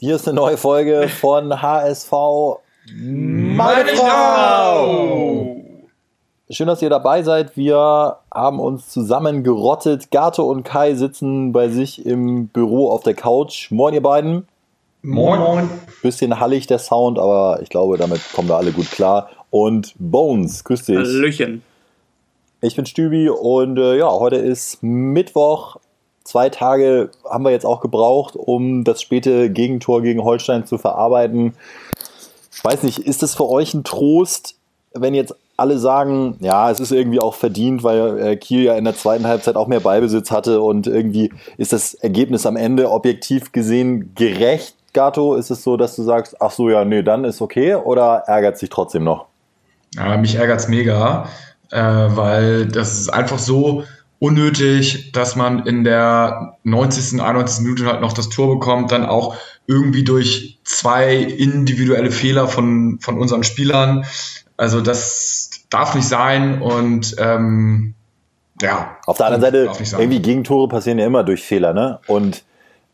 Hier ist eine neue Folge von HSV. Meine Frau! Schön, dass ihr dabei seid. Wir haben uns zusammengerottet. Gato und Kai sitzen bei sich im Büro auf der Couch. Moin, ihr beiden. Moin. Bisschen hallig der Sound, aber ich glaube, damit kommen wir alle gut klar. Und Bones, grüß dich. Hallöchen. Ich bin Stübi und heute ist Mittwoch. 2 Tage haben wir jetzt auch gebraucht, um das späte Gegentor gegen Holstein zu verarbeiten. Ich weiß nicht, ist das für euch ein Trost, wenn jetzt alle sagen, ja, es ist irgendwie auch verdient, weil Kiel ja in der zweiten Halbzeit auch mehr Ballbesitz hatte und irgendwie ist das Ergebnis am Ende objektiv gesehen gerecht, Gato? Ist es so, dass du sagst, ach so, ja, nee, dann ist okay, oder ärgert es dich trotzdem noch? Ja, mich ärgert es mega, weil das ist einfach so unnötig, dass man in der 90., 91. Minute halt noch das Tor bekommt, dann auch irgendwie durch 2 individuelle Fehler von unseren Spielern. Also das darf nicht sein und auf der anderen Seite, irgendwie Gegentore passieren ja immer durch Fehler, ne? Und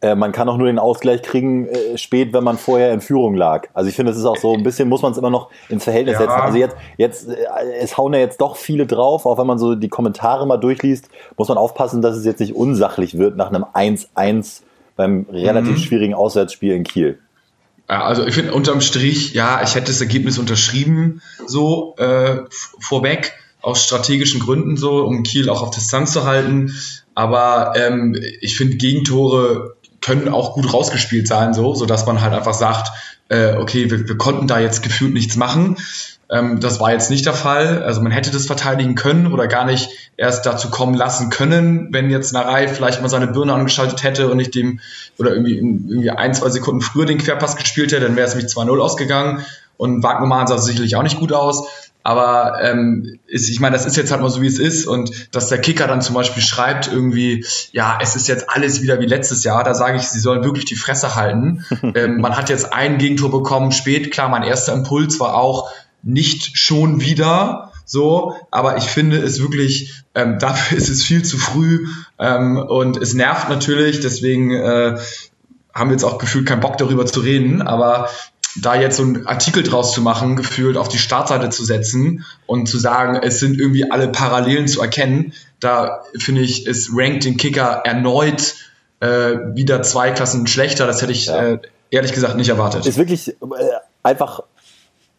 man kann auch nur den Ausgleich kriegen spät, wenn man vorher in Führung lag. Also ich finde, das ist auch so ein bisschen, muss man es immer noch ins Verhältnis setzen. Also es hauen ja jetzt doch viele drauf, auch wenn man so die Kommentare mal durchliest, muss man aufpassen, dass es jetzt nicht unsachlich wird nach einem 1-1 beim relativ schwierigen Auswärtsspiel in Kiel. Also ich finde unterm Strich, ja, ich hätte das Ergebnis unterschrieben, so vorweg, aus strategischen Gründen so, um Kiel auch auf Distanz zu halten. Aber ich finde, Gegentore können auch gut rausgespielt sein, sodass man halt einfach sagt, okay, wir konnten da jetzt gefühlt nichts machen. Das war jetzt nicht der Fall. Also man hätte das verteidigen können oder gar nicht erst dazu kommen lassen können, wenn jetzt Narei vielleicht mal seine Birne angeschaltet hätte und nicht dem oder irgendwie 1-2 Sekunden früher den Querpass gespielt hätte, dann wäre es nämlich 2-0 ausgegangen. Und Wagnermann sah sicherlich auch nicht gut aus. Aber ich meine, das ist jetzt halt mal so, wie es ist. Und dass der Kicker dann zum Beispiel schreibt irgendwie, ja, es ist jetzt alles wieder wie letztes Jahr. Da sage ich, sie sollen wirklich die Fresse halten. Man hat jetzt ein Gegentor bekommen, spät. Klar, mein erster Impuls war auch nicht schon wieder so. Aber ich finde es wirklich, dafür ist es viel zu früh. Und es nervt natürlich. Deswegen haben wir jetzt auch gefühlt keinen Bock darüber zu reden. Aber da jetzt so einen Artikel draus zu machen, gefühlt auf die Startseite zu setzen und zu sagen, es sind irgendwie alle Parallelen zu erkennen, da finde ich, es rankt den Kicker erneut wieder 2 Klassen schlechter. Das hätte ich ehrlich gesagt nicht erwartet. Ist wirklich einfach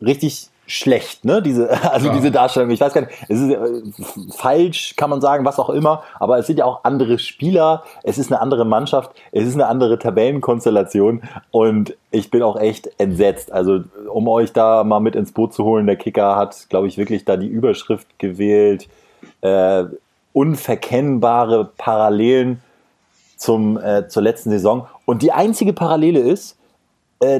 richtig schlecht, ne? Diese Darstellung. Ich weiß gar nicht, es ist falsch, kann man sagen, was auch immer, aber es sind ja auch andere Spieler, es ist eine andere Mannschaft, es ist eine andere Tabellenkonstellation und ich bin auch echt entsetzt. Also um euch da mal mit ins Boot zu holen, der Kicker hat, glaube ich, wirklich da die Überschrift gewählt, unverkennbare Parallelen zur letzten Saison, und die einzige Parallele ist,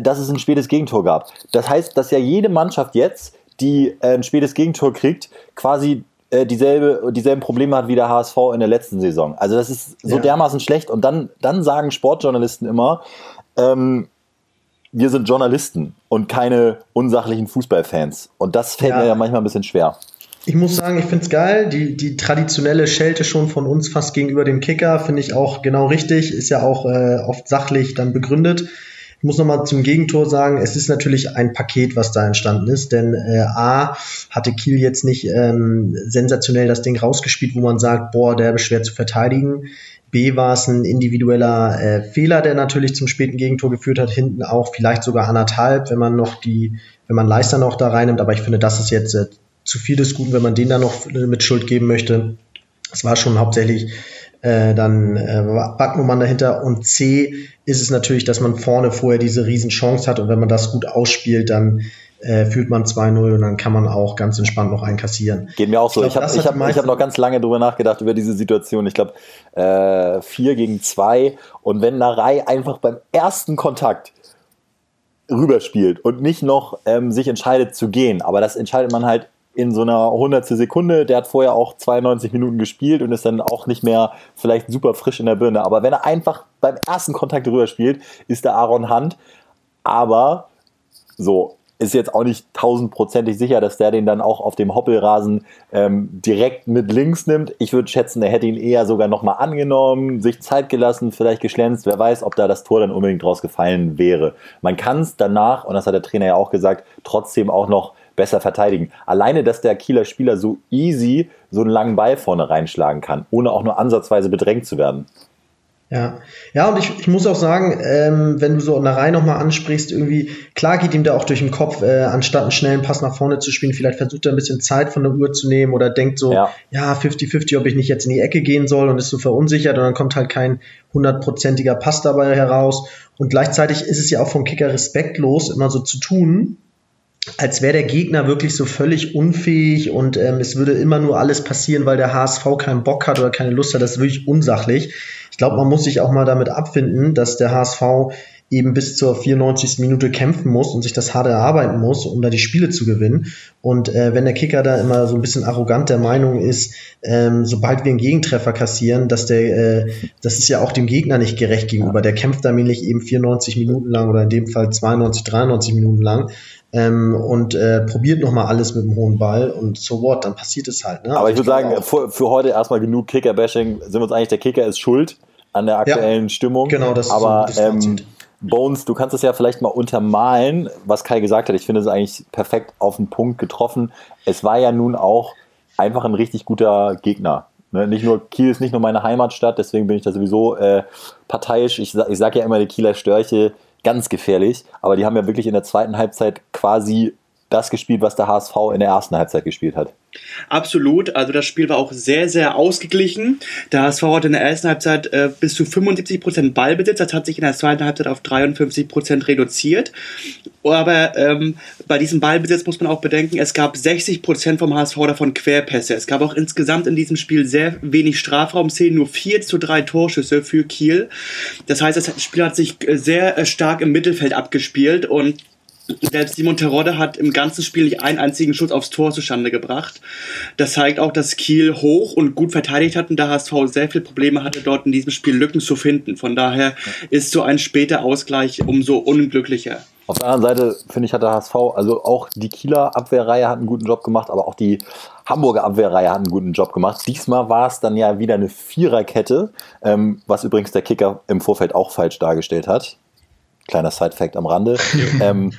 dass es ein spätes Gegentor gab. Das heißt, dass ja jede Mannschaft jetzt, die ein spätes Gegentor kriegt, quasi dieselben Probleme hat wie der HSV in der letzten Saison. Also das ist so dermaßen schlecht. Und dann sagen Sportjournalisten immer, wir sind Journalisten und keine unsachlichen Fußballfans. Und das fällt mir ja manchmal ein bisschen schwer. Ich muss sagen, ich finde es geil. Die traditionelle Schelte schon von uns fast gegenüber dem Kicker finde ich auch genau richtig. Ist ja auch oft sachlich dann begründet. Ich muss nochmal zum Gegentor sagen, es ist natürlich ein Paket, was da entstanden ist, denn A, hatte Kiel jetzt nicht sensationell das Ding rausgespielt, wo man sagt, boah, der ist schwer zu verteidigen. B, war es ein individueller Fehler, der natürlich zum späten Gegentor geführt hat, hinten auch vielleicht sogar 1,5, wenn man Leistner noch da reinnimmt, aber ich finde, das ist jetzt zu viel des Guten, wenn man den da noch mit Schuld geben möchte. Es war schon hauptsächlich dann Backnummern dahinter, und C ist es natürlich, dass man vorne vorher diese Riesenchance hat, und wenn man das gut ausspielt, dann führt man 2-0 und dann kann man auch ganz entspannt noch einkassieren. Geht mir auch so. Ich hab noch ganz lange drüber nachgedacht, über diese Situation. Ich glaube, 4 gegen 2, und wenn Narei einfach beim ersten Kontakt rüberspielt und nicht noch sich entscheidet zu gehen, aber das entscheidet man halt in so einer 100. Sekunde, der hat vorher auch 92 Minuten gespielt und ist dann auch nicht mehr vielleicht super frisch in der Birne. Aber wenn er einfach beim ersten Kontakt rüber spielt, ist der Aaron Hunt. Aber so, ist jetzt auch nicht 1000-prozentig sicher, dass der den dann auch auf dem Hoppelrasen direkt mit links nimmt. Ich würde schätzen, er hätte ihn eher sogar nochmal angenommen, sich Zeit gelassen, vielleicht geschlänzt. Wer weiß, ob da das Tor dann unbedingt draus gefallen wäre. Man kann es danach, und das hat der Trainer ja auch gesagt, trotzdem auch noch besser verteidigen. Alleine, dass der Kieler Spieler so easy so einen langen Ball vorne reinschlagen kann, ohne auch nur ansatzweise bedrängt zu werden. Ja, und ich muss auch sagen, wenn du so Narei nochmal ansprichst, irgendwie, klar geht ihm da auch durch den Kopf, anstatt einen schnellen Pass nach vorne zu spielen, vielleicht versucht er ein bisschen Zeit von der Uhr zu nehmen oder denkt so, ja 50-50, ob ich nicht jetzt in die Ecke gehen soll, und ist so verunsichert, und dann kommt halt kein 100-prozentiger Pass dabei heraus. Und gleichzeitig ist es ja auch vom Kicker respektlos, immer so zu tun, als wäre der Gegner wirklich so völlig unfähig und es würde immer nur alles passieren, weil der HSV keinen Bock hat oder keine Lust hat. Das ist wirklich unsachlich. Ich glaube, man muss sich auch mal damit abfinden, dass der HSV eben bis zur 94. Minute kämpfen muss und sich das hart erarbeiten muss, um da die Spiele zu gewinnen. Und wenn der Kicker da immer so ein bisschen arrogant der Meinung ist, sobald wir einen Gegentreffer kassieren, dass der, das ist ja auch dem Gegner nicht gerecht gegenüber. Der kämpft da nämlich eben 94 Minuten lang oder in dem Fall 92, 93 Minuten lang. Und probiert nochmal alles mit dem hohen Ball und so what, dann passiert es halt. Ne? Aber ich würde sagen, für heute erstmal genug Kicker-Bashing. Sind wir uns eigentlich, der Kicker ist schuld an der aktuellen Stimmung. Genau, das ist so ein bisschen Bones, du kannst es ja vielleicht mal untermalen, was Kai gesagt hat. Ich finde es eigentlich perfekt auf den Punkt getroffen. Es war ja nun auch einfach ein richtig guter Gegner. Nicht nur Kiel ist nicht nur meine Heimatstadt, deswegen bin ich da sowieso parteiisch. Ich sage ja immer, die Kieler Störche ganz gefährlich, aber die haben ja wirklich in der zweiten Halbzeit quasi das gespielt, was der HSV in der ersten Halbzeit gespielt hat. Absolut, also das Spiel war auch sehr, sehr ausgeglichen. Der HSV hatte in der ersten Halbzeit bis zu 75% Ballbesitz, das hat sich in der zweiten Halbzeit auf 53% reduziert. Aber bei diesem Ballbesitz muss man auch bedenken, es gab 60% vom HSV davon Querpässe. Es gab auch insgesamt in diesem Spiel sehr wenig Strafraumszenen, nur 4:3 Torschüsse für Kiel. Das heißt, das Spiel hat sich sehr stark im Mittelfeld abgespielt und selbst Simon Terodde hat im ganzen Spiel nicht einen einzigen Schuss aufs Tor zustande gebracht. Das zeigt auch, dass Kiel hoch und gut verteidigt hat und der HSV sehr viele Probleme hatte, dort in diesem Spiel Lücken zu finden. Von daher ist so ein später Ausgleich umso unglücklicher. Auf der anderen Seite, finde ich, hat der HSV, also auch die Kieler Abwehrreihe hat einen guten Job gemacht, aber auch die Hamburger Abwehrreihe hat einen guten Job gemacht. Diesmal war es dann ja wieder eine Viererkette, was übrigens der Kicker im Vorfeld auch falsch dargestellt hat. Kleiner Side-Fact am Rande.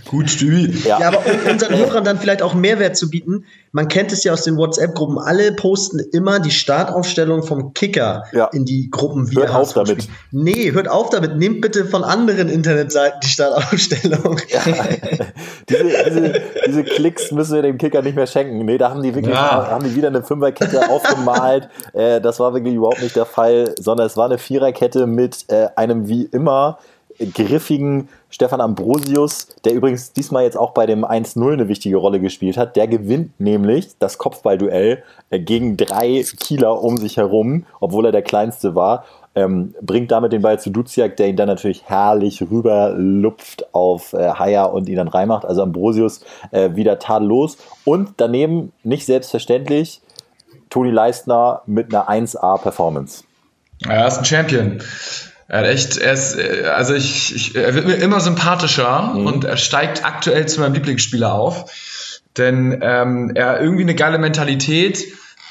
Gut, Stübi. Ja, aber um unseren Hörern dann vielleicht auch Mehrwert zu bieten, man kennt es ja aus den WhatsApp-Gruppen, alle posten immer die Startaufstellung vom Kicker in die Gruppen. Hört auf damit. Nee, hört auf damit. Nehmt bitte von anderen Internetseiten die Startaufstellung. Ja. Diese Klicks müssen wir dem Kicker nicht mehr schenken. Nee, da haben die wirklich haben die wieder eine Fünferkette aufgemalt. Das war wirklich überhaupt nicht der Fall, sondern es war eine Viererkette mit einem wie immer griffigen Stephan Ambrosius, der übrigens diesmal jetzt auch bei dem 1-0 eine wichtige Rolle gespielt hat. Der gewinnt nämlich das Kopfballduell gegen 3 Kieler um sich herum, obwohl er der Kleinste war. Bringt damit den Ball zu Dudziak, der ihn dann natürlich herrlich rüber lupft auf Haier und ihn dann reinmacht. Also Ambrosius wieder tadellos. Und daneben, nicht selbstverständlich, Toni Leistner mit einer 1A-Performance. Er ist ein Champion. Er hat echt, er wird mir immer sympathischer und er steigt aktuell zu meinem Lieblingsspieler auf, denn er hat irgendwie eine geile Mentalität,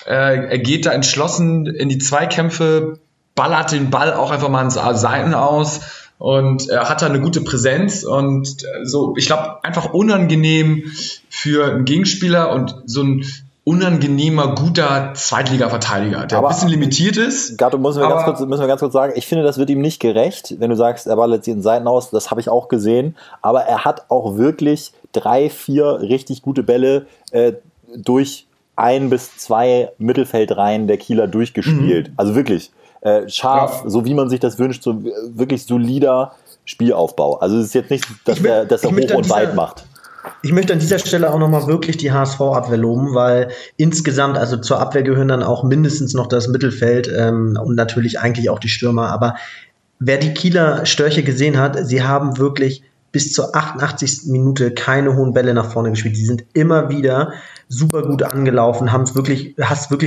er geht da entschlossen in die Zweikämpfe, ballert den Ball auch einfach mal ins Seiten aus und er hat da eine gute Präsenz und so, ich glaube, einfach unangenehm für einen Gegenspieler und so ein unangenehmer, guter Zweitliga-Verteidiger, der aber ein bisschen limitiert ist. Gato, müssen wir ganz kurz sagen, ich finde, das wird ihm nicht gerecht, wenn du sagst, er ballert den Seiten aus, das habe ich auch gesehen, aber er hat auch wirklich 3, 4 richtig gute Bälle durch 1 bis 2 Mittelfeldreihen der Kieler durchgespielt. Also wirklich scharf, so wie man sich das wünscht, so wirklich solider Spielaufbau. Also es ist jetzt nicht, dass er hoch und weit macht. Ich möchte an dieser Stelle auch nochmal wirklich die HSV-Abwehr loben, weil insgesamt, also zur Abwehr gehören dann auch mindestens noch das Mittelfeld und natürlich eigentlich auch die Stürmer. Aber wer die Kieler Störche gesehen hat, sie haben wirklich bis zur 88. Minute keine hohen Bälle nach vorne gespielt. Die sind immer wieder super gut angelaufen, hast wirklich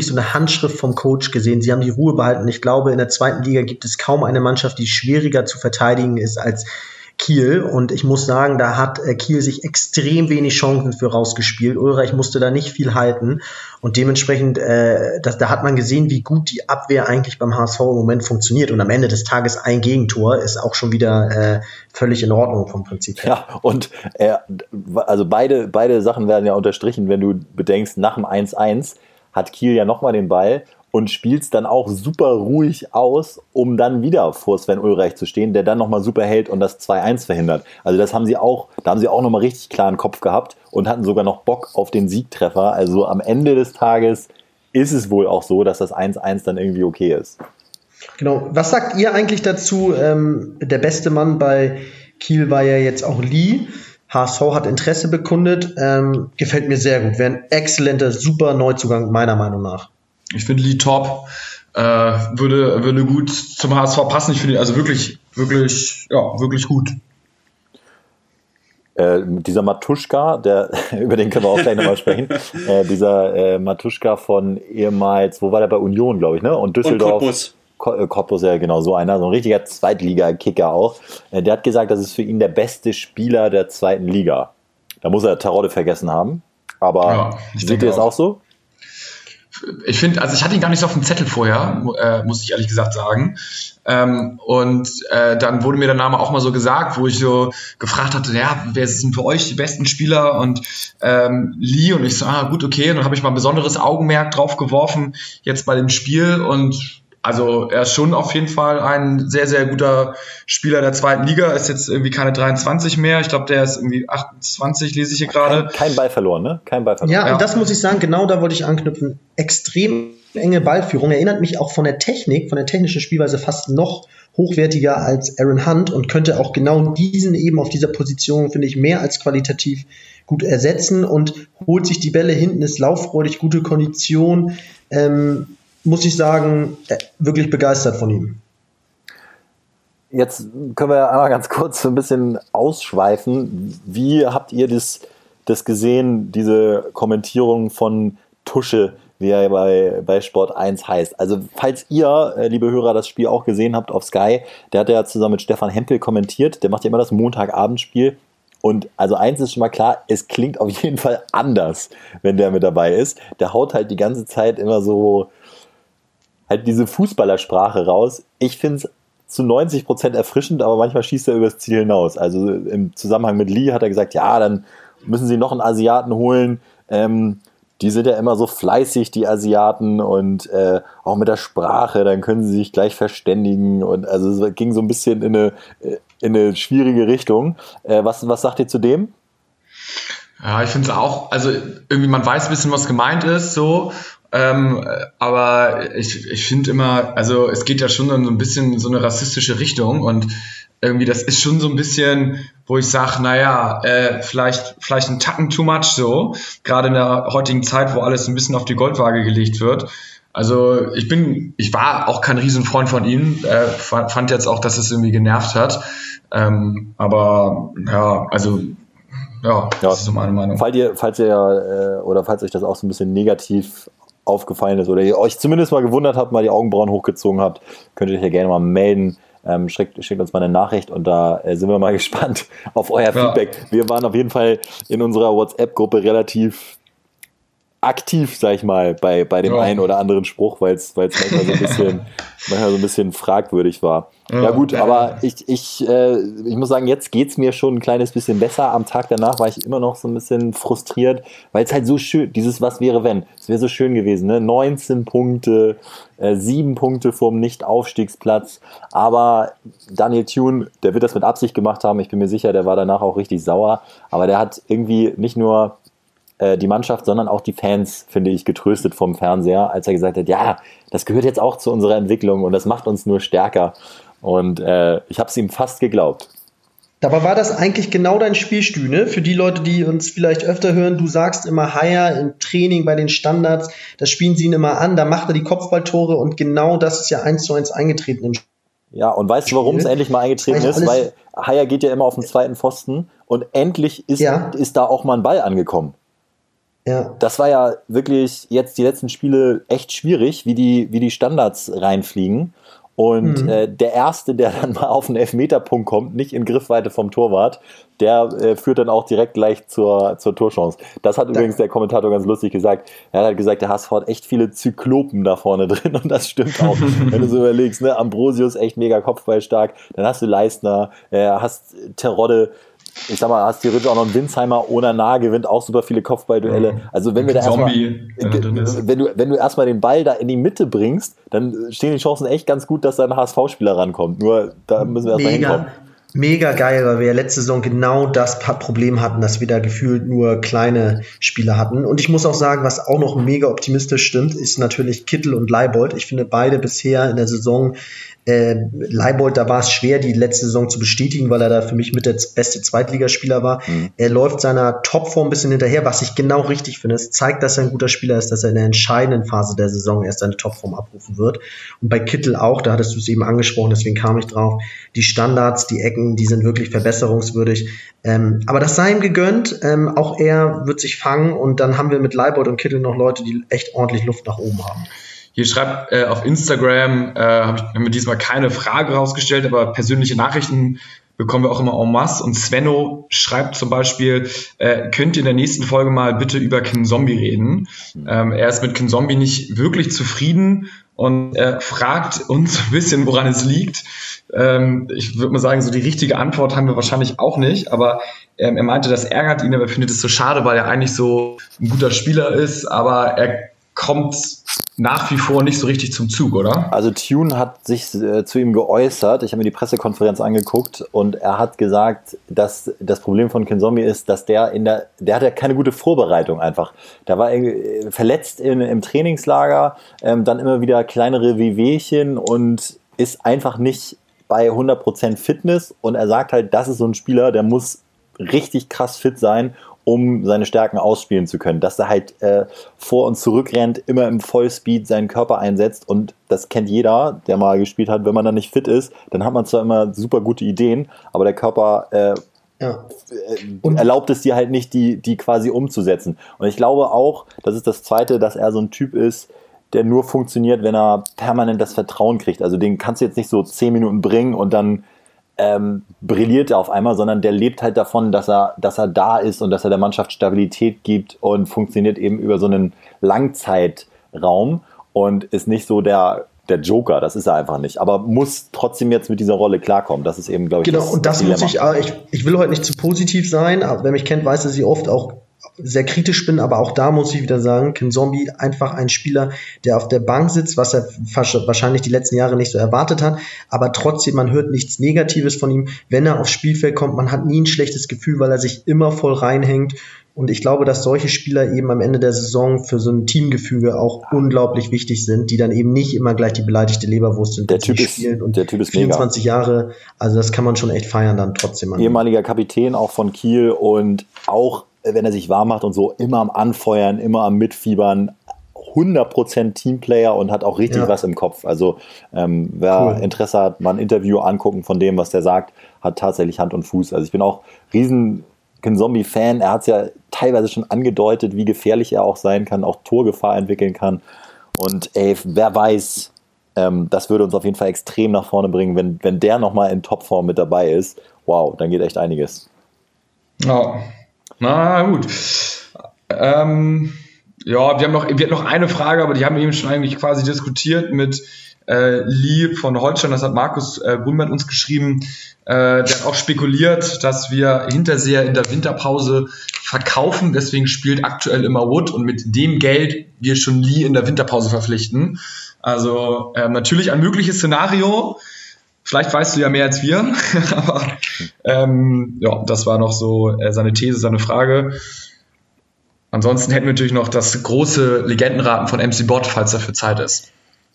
so eine Handschrift vom Coach gesehen. Sie haben die Ruhe behalten. Ich glaube, in der zweiten Liga gibt es kaum eine Mannschaft, die schwieriger zu verteidigen ist als Kiel und ich muss sagen, da hat Kiel sich extrem wenig Chancen für rausgespielt. Ulreich musste da nicht viel halten und dementsprechend, da hat man gesehen, wie gut die Abwehr eigentlich beim HSV im Moment funktioniert und am Ende des Tages ein Gegentor ist auch schon wieder völlig in Ordnung vom Prinzip her. Ja, und also beide Sachen werden ja unterstrichen, wenn du bedenkst, nach dem 1-1 hat Kiel ja nochmal den Ball und spielst dann auch super ruhig aus, um dann wieder vor Sven Ulreich zu stehen, der dann nochmal super hält und das 2-1 verhindert. Also das haben sie auch, da haben sie auch nochmal richtig klaren Kopf gehabt und hatten sogar noch Bock auf den Siegtreffer. Also am Ende des Tages ist es wohl auch so, dass das 1-1 dann irgendwie okay ist. Genau. Was sagt ihr eigentlich dazu? Der beste Mann bei Kiel war ja jetzt auch Lee. HSV hat Interesse bekundet. Gefällt mir sehr gut. Wäre ein exzellenter, super Neuzugang meiner Meinung nach. Ich finde Lee top, würde gut zum HSV passen. Ich finde ihn also wirklich gut. Dieser Matuschka, über den können wir auch gleich nochmal sprechen, dieser Matuschka von ehemals, wo war der, bei Union, glaube ich, ne? Und Düsseldorf. Und Korpus. Korpus, ja genau, so einer, so ein richtiger Zweitliga-Kicker auch. Der hat gesagt, das ist für ihn der beste Spieler der zweiten Liga. Da muss er Terodde vergessen haben, aber ja, seht ihr es auch so? Ich finde, also ich hatte ihn gar nicht so auf dem Zettel vorher, muss ich ehrlich gesagt sagen. Dann wurde mir der Name auch mal so gesagt, wo ich so gefragt hatte, ja, wer sind für euch die besten Spieler? Und Lee, und ich so, gut, okay. Und dann habe ich mal ein besonderes Augenmerk drauf geworfen, jetzt bei dem Spiel. Und also er ist schon auf jeden Fall ein sehr, sehr guter Spieler der zweiten Liga. Ist jetzt irgendwie keine 23 mehr. Ich glaube, der ist irgendwie 28, lese ich hier gerade. Kein Ball verloren, ne? Kein Ball verloren. Ja, und das muss ich sagen, genau da wollte ich anknüpfen. Extrem enge Ballführung. Erinnert mich auch von der Technik, von der technischen Spielweise fast noch hochwertiger als Aaron Hunt und könnte auch genau diesen eben auf dieser Position, finde ich, mehr als qualitativ gut ersetzen und holt sich die Bälle hinten, ist lauffreudig, gute Kondition, muss ich sagen, wirklich begeistert von ihm. Jetzt können wir einmal ganz kurz ein bisschen ausschweifen. Wie habt ihr das gesehen, diese Kommentierung von Tuschke, wie er bei Sport 1 heißt? Also falls ihr, liebe Hörer, das Spiel auch gesehen habt auf Sky, der hat ja zusammen mit Stefan Hempel kommentiert, der macht ja immer das Montagabendspiel. Und also eins ist schon mal klar, es klingt auf jeden Fall anders, wenn der mit dabei ist. Der haut halt die ganze Zeit immer so halt diese Fußballersprache raus. Ich finde es zu 90% erfrischend, aber manchmal schießt er übers Ziel hinaus. Also im Zusammenhang mit Lee hat er gesagt, ja, dann müssen sie noch einen Asiaten holen. Die sind ja immer so fleißig, die Asiaten, und auch mit der Sprache, dann können sie sich gleich verständigen. Und also es ging so ein bisschen in eine schwierige Richtung. Was sagt ihr zu dem? Ja, ich finde es auch, also irgendwie man weiß ein bisschen, was gemeint ist, so. Aber ich finde immer, also es geht ja schon so ein bisschen in so eine rassistische Richtung und irgendwie das ist schon so ein bisschen, wo ich sage, naja, vielleicht ein Tacken too much so, gerade in der heutigen Zeit, wo alles ein bisschen auf die Goldwaage gelegt wird. Also ich war auch kein Riesenfreund von ihm, fand jetzt auch, dass es irgendwie genervt hat, aber ja, also ja, das ist so meine Meinung. Falls euch das auch so ein bisschen negativ aufgefallen ist oder ihr euch zumindest mal gewundert habt, mal die Augenbrauen hochgezogen habt, könnt ihr euch ja gerne mal melden. Schickt uns mal eine Nachricht und da sind wir mal gespannt auf euer Feedback. Wir waren auf jeden Fall in unserer WhatsApp-Gruppe relativ aktiv, sag ich mal, bei dem einen oder anderen Spruch, weil es manchmal so ein bisschen fragwürdig war. Ja gut, aber ich muss sagen, jetzt geht's mir schon ein kleines bisschen besser. Am Tag danach war ich immer noch so ein bisschen frustriert, weil es halt so schön, dieses was wäre wenn, es wäre so schön gewesen, ne? 19 Punkte, 7 Punkte vorm Nicht-Aufstiegsplatz, aber Daniel Thioune, der wird das mit Absicht gemacht haben, ich bin mir sicher, der war danach auch richtig sauer, aber der hat irgendwie nicht nur die Mannschaft, sondern auch die Fans, finde ich, getröstet vom Fernseher, als er gesagt hat, ja, das gehört jetzt auch zu unserer Entwicklung und das macht uns nur stärker. Und ich habe es ihm fast geglaubt. Dabei war das eigentlich genau dein Spielstil, ne? Für die Leute, die uns vielleicht öfter hören, du sagst immer Haier im Training bei den Standards, das spielen sie ihn immer an, da macht er die Kopfballtore und genau das ist ja 1:1 eingetreten im Spiel. Ja, und weißt du, warum es endlich mal eingetreten ist? Weil Haier geht ja immer auf den zweiten Pfosten und endlich ist da auch mal ein Ball angekommen. Ja. Das war ja wirklich jetzt die letzten Spiele echt schwierig, wie die Standards reinfliegen. Und der Erste, der dann mal auf einen Elfmeterpunkt kommt, nicht in Griffweite vom Torwart, der führt dann auch direkt gleich zur Torchance. Das hat übrigens der Kommentator ganz lustig gesagt. Er hat gesagt, der HSV hat echt viele Zyklopen da vorne drin und das stimmt auch. Wenn du so überlegst, ne? Ambrosius echt mega kopfballstark, dann hast du Leistner, hast Terodde, ich sag mal, hast theoretisch auch noch einen Winsheimer, Onana gewinnt auch super viele Kopfballduelle. Mhm. Also wenn wir da wenn du erstmal den Ball da in die Mitte bringst, dann stehen die Chancen echt ganz gut, dass da ein HSV-Spieler rankommt. Nur da müssen wir erstmal hinkommen. Mega geil, weil wir ja letzte Saison genau das Problem hatten, dass wir da gefühlt nur kleine Spieler hatten. Und ich muss auch sagen, was auch noch mega optimistisch stimmt, ist natürlich Kittel und Leibold. Ich finde beide bisher in der Saison, Leibold, da war es schwer, die letzte Saison zu bestätigen, weil er da für mich mit der beste Zweitligaspieler war. Mhm. Er läuft seiner Topform ein bisschen hinterher, was ich genau richtig finde. Es zeigt, dass er ein guter Spieler ist, dass er in der entscheidenden Phase der Saison erst seine Topform abrufen wird. Und bei Kittel auch, da hattest du es eben angesprochen, deswegen kam ich drauf. Die Standards, die Ecken, die sind wirklich verbesserungswürdig. Aber das sei ihm gegönnt. Auch er wird sich fangen und dann haben wir mit Leibold und Kittel noch Leute, die echt ordentlich Luft nach oben haben. Hier schreibt auf Instagram, haben wir diesmal keine Frage rausgestellt, aber persönliche Nachrichten bekommen wir auch immer en masse. Und Svenno schreibt zum Beispiel, könnt ihr in der nächsten Folge mal bitte über Kinsombi reden? Er ist mit Kinsombi nicht wirklich zufrieden und fragt uns ein bisschen, woran es liegt. Ich würde mal sagen, so die richtige Antwort haben wir wahrscheinlich auch nicht, aber er meinte, das ärgert ihn, aber er findet es so schade, weil er eigentlich so ein guter Spieler ist, aber er kommt nach wie vor nicht so richtig zum Zug, oder? Also Thioune hat sich zu ihm geäußert, ich habe mir die Pressekonferenz angeguckt und er hat gesagt, dass das Problem von Kinsombi ist, dass der hat ja keine gute Vorbereitung einfach. Der war verletzt im Trainingslager, dann immer wieder kleinere Wehwehchen und ist einfach nicht bei 100% Fitness und er sagt halt, das ist so ein Spieler, der muss richtig krass fit sein, um seine Stärken ausspielen zu können, dass er halt vor und zurück rennt, immer im Vollspeed seinen Körper einsetzt und das kennt jeder, der mal gespielt hat, wenn man da nicht fit ist, dann hat man zwar immer super gute Ideen, aber der Körper erlaubt es dir halt nicht, die quasi umzusetzen. Und ich glaube auch, das ist das Zweite, dass er so ein Typ ist, der nur funktioniert, wenn er permanent das Vertrauen kriegt. Also den kannst du jetzt nicht so 10 Minuten bringen und dann brilliert er auf einmal, sondern der lebt halt davon, dass er da ist und dass er der Mannschaft Stabilität gibt und funktioniert eben über so einen Langzeitraum und ist nicht so der Joker, das ist er einfach nicht, aber muss trotzdem jetzt mit dieser Rolle klarkommen, das ist eben, glaube ich, genau, das Dilemma. Genau, und das muss ich will heute nicht zu positiv sein, aber wer mich kennt, weiß, dass ich oft auch sehr kritisch bin, aber auch da muss ich wieder sagen, Kinsombi einfach ein Spieler, der auf der Bank sitzt, was er wahrscheinlich die letzten Jahre nicht so erwartet hat, aber trotzdem, man hört nichts Negatives von ihm, wenn er aufs Spielfeld kommt, man hat nie ein schlechtes Gefühl, weil er sich immer voll reinhängt und ich glaube, dass solche Spieler eben am Ende der Saison für so ein Teamgefüge auch unglaublich wichtig sind, die dann eben nicht immer gleich die beleidigte Leberwurst sind, der Typ ist 24 mega. Jahre, also das kann man schon echt feiern dann trotzdem. Ehemaliger Kapitän auch von Kiel und auch wenn er sich warm macht und so, immer am Anfeuern, immer am Mitfiebern, 100% Teamplayer und hat auch richtig was im Kopf. Also wer Interesse hat, mal ein Interview angucken von dem, was der sagt, hat tatsächlich Hand und Fuß. Also ich bin auch riesen Kinsombi-Fan. Er hat es ja teilweise schon angedeutet, wie gefährlich er auch sein kann, auch Torgefahr entwickeln kann. Und ey, wer weiß, das würde uns auf jeden Fall extrem nach vorne bringen, wenn der nochmal in Topform mit dabei ist. Wow, dann geht echt einiges. Ja. Na gut. Wir hatten noch eine Frage, aber die haben wir eben schon eigentlich quasi diskutiert mit Lee von Holstein. Das hat Markus Brunbert uns geschrieben. Der hat auch spekuliert, dass wir Hinterseer in der Winterpause verkaufen. Deswegen spielt aktuell immer Wood und mit dem Geld wir schon Lee in der Winterpause verpflichten. Also natürlich ein mögliches Szenario. Vielleicht weißt du ja mehr als wir, aber das war noch so seine These, seine Frage. Ansonsten hätten wir natürlich noch das große Legendenraten von MC Bot, falls dafür Zeit ist.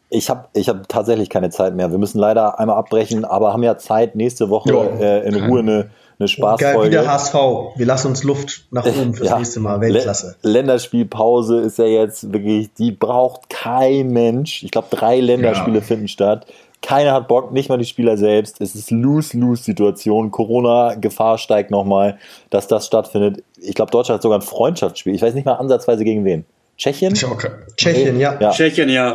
Ich hab tatsächlich keine Zeit mehr. Wir müssen leider einmal abbrechen, aber haben ja Zeit, nächste Woche in Ruhe eine Spaßfolge. Geil, wieder HSV. Wir lassen uns Luft nach oben fürs nächste Mal. Weltklasse. Länderspielpause ist ja jetzt wirklich, die braucht kein Mensch. Ich glaube, 3 Länderspiele finden statt. Keiner hat Bock, nicht mal die Spieler selbst. Es ist Lose-Lose-Situation. Corona-Gefahr steigt nochmal, dass das stattfindet. Ich glaube, Deutschland hat sogar ein Freundschaftsspiel. Ich weiß nicht mal ansatzweise gegen wen. Tschechien? Okay. Tschechien, ja.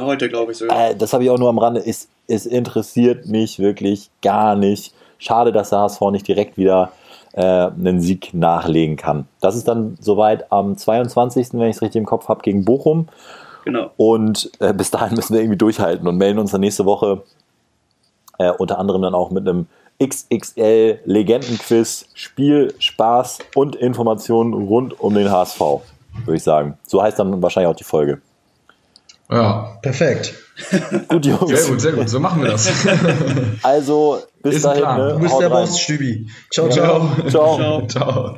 Heute, glaube ich sogar. Das habe ich auch nur am Rande. Ist es interessiert mich wirklich gar nicht. Schade, dass der HSV nicht direkt wieder einen Sieg nachlegen kann. Das ist dann soweit am 22., wenn ich es richtig im Kopf habe, gegen Bochum. Genau. Und bis dahin müssen wir irgendwie durchhalten und melden uns dann nächste Woche unter anderem dann auch mit einem XXL-Legenden-Quiz, Spiel, Spaß und Informationen rund um den HSV, würde ich sagen. So heißt dann wahrscheinlich auch die Folge. Ja, perfekt. Gut, Jungs. Sehr gut, sehr gut. So machen wir das. Also, bis dahin. Ne? Du bist der Boss, Stübi. Ciao, ciao. Ciao.